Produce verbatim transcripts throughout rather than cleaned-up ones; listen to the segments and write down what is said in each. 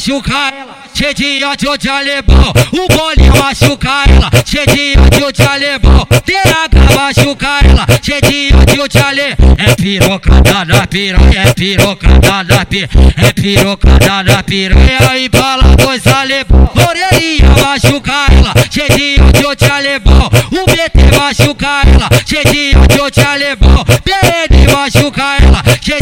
machuca ela, cheio de ódio de alemão. O bolinho machuca ela, cheio de ódio de alemão. T H machuca ela, cheio de ódio de alemão. É pirocada na piranha, é pirocada na piranha, é pirocada na piranha e bala dois alemão. Moreninha machuca ela, cheio de ódio de alemão. O B T machuca ela, cheio de ódio de alemão. B N machuca ela, cheio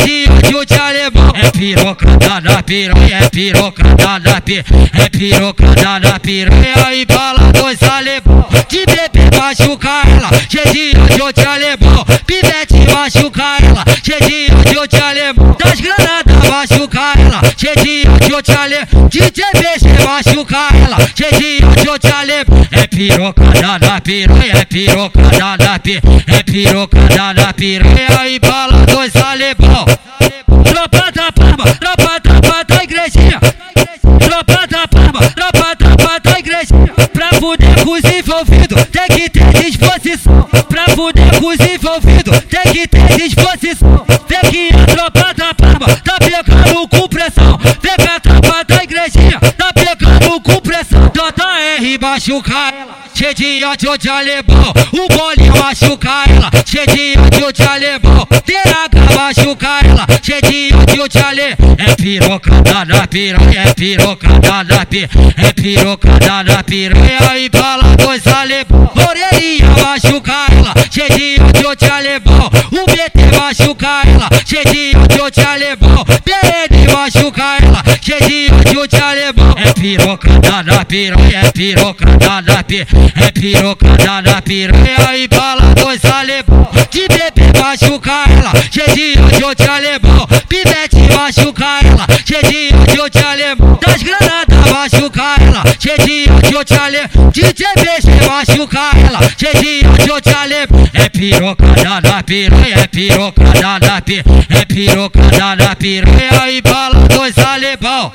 de ódio de alemão. É pirocada na piranha, é pirocada na piranha, é pirocada na piranha e bala dois alemão. De bebê machuca ela, cheio de ódio de alemão. Pivete machuca ela, cheio de ódio de alemão. Das granadas machuca ela, cheio de ódio de alemão. De D B C machuca ela, cheio de ódio de alemão. É pirocada na piranha, é pirocada na piranha, é pirocada na piranha e bala dois alemão. Tropa da Parma, tropa, tropa da igrejinha. Tropa da Parma, tropa, tropa da igrejinha. Pra fuder com os envolvidos, tem que ter disposição. Pra fuder com os envolvidos, tem que ter disposição. Vem que a tropa da Parma tá pegando com pressão. Vem que a tropa da igrejinha tá pegando com pressão. J R machuca ela, cheio de ódio de alemão. O bolinho machuca ela, cheio de ódio de alemão. T H machuca ela, cheio de ódio de alemão. É pirocada na piranha, é pirocada na piranha, é pirocada na piranha e bala dois alemão. Moreninha machuca ela, cheio de ódio de alemão. O B T machuca ela, cheio de ódio de alemão. B N machuca ela, cheio de ódio de alemão. É pirocada na piranha, é pirocada na piranha, é pirocada na piranha e bala dois alemão. De bebê machuca ela, cheio de ódio de alemão. Pivete machuca ela, cheio de ódio de alemão. Das granadas machuca ela, cheio de ódio de alemão. De D B C machuca ela, cheio de ódio de alemão. É pirocada na piranha, é pirocada na piranha, é pirocada na piranha e bala dois alemão.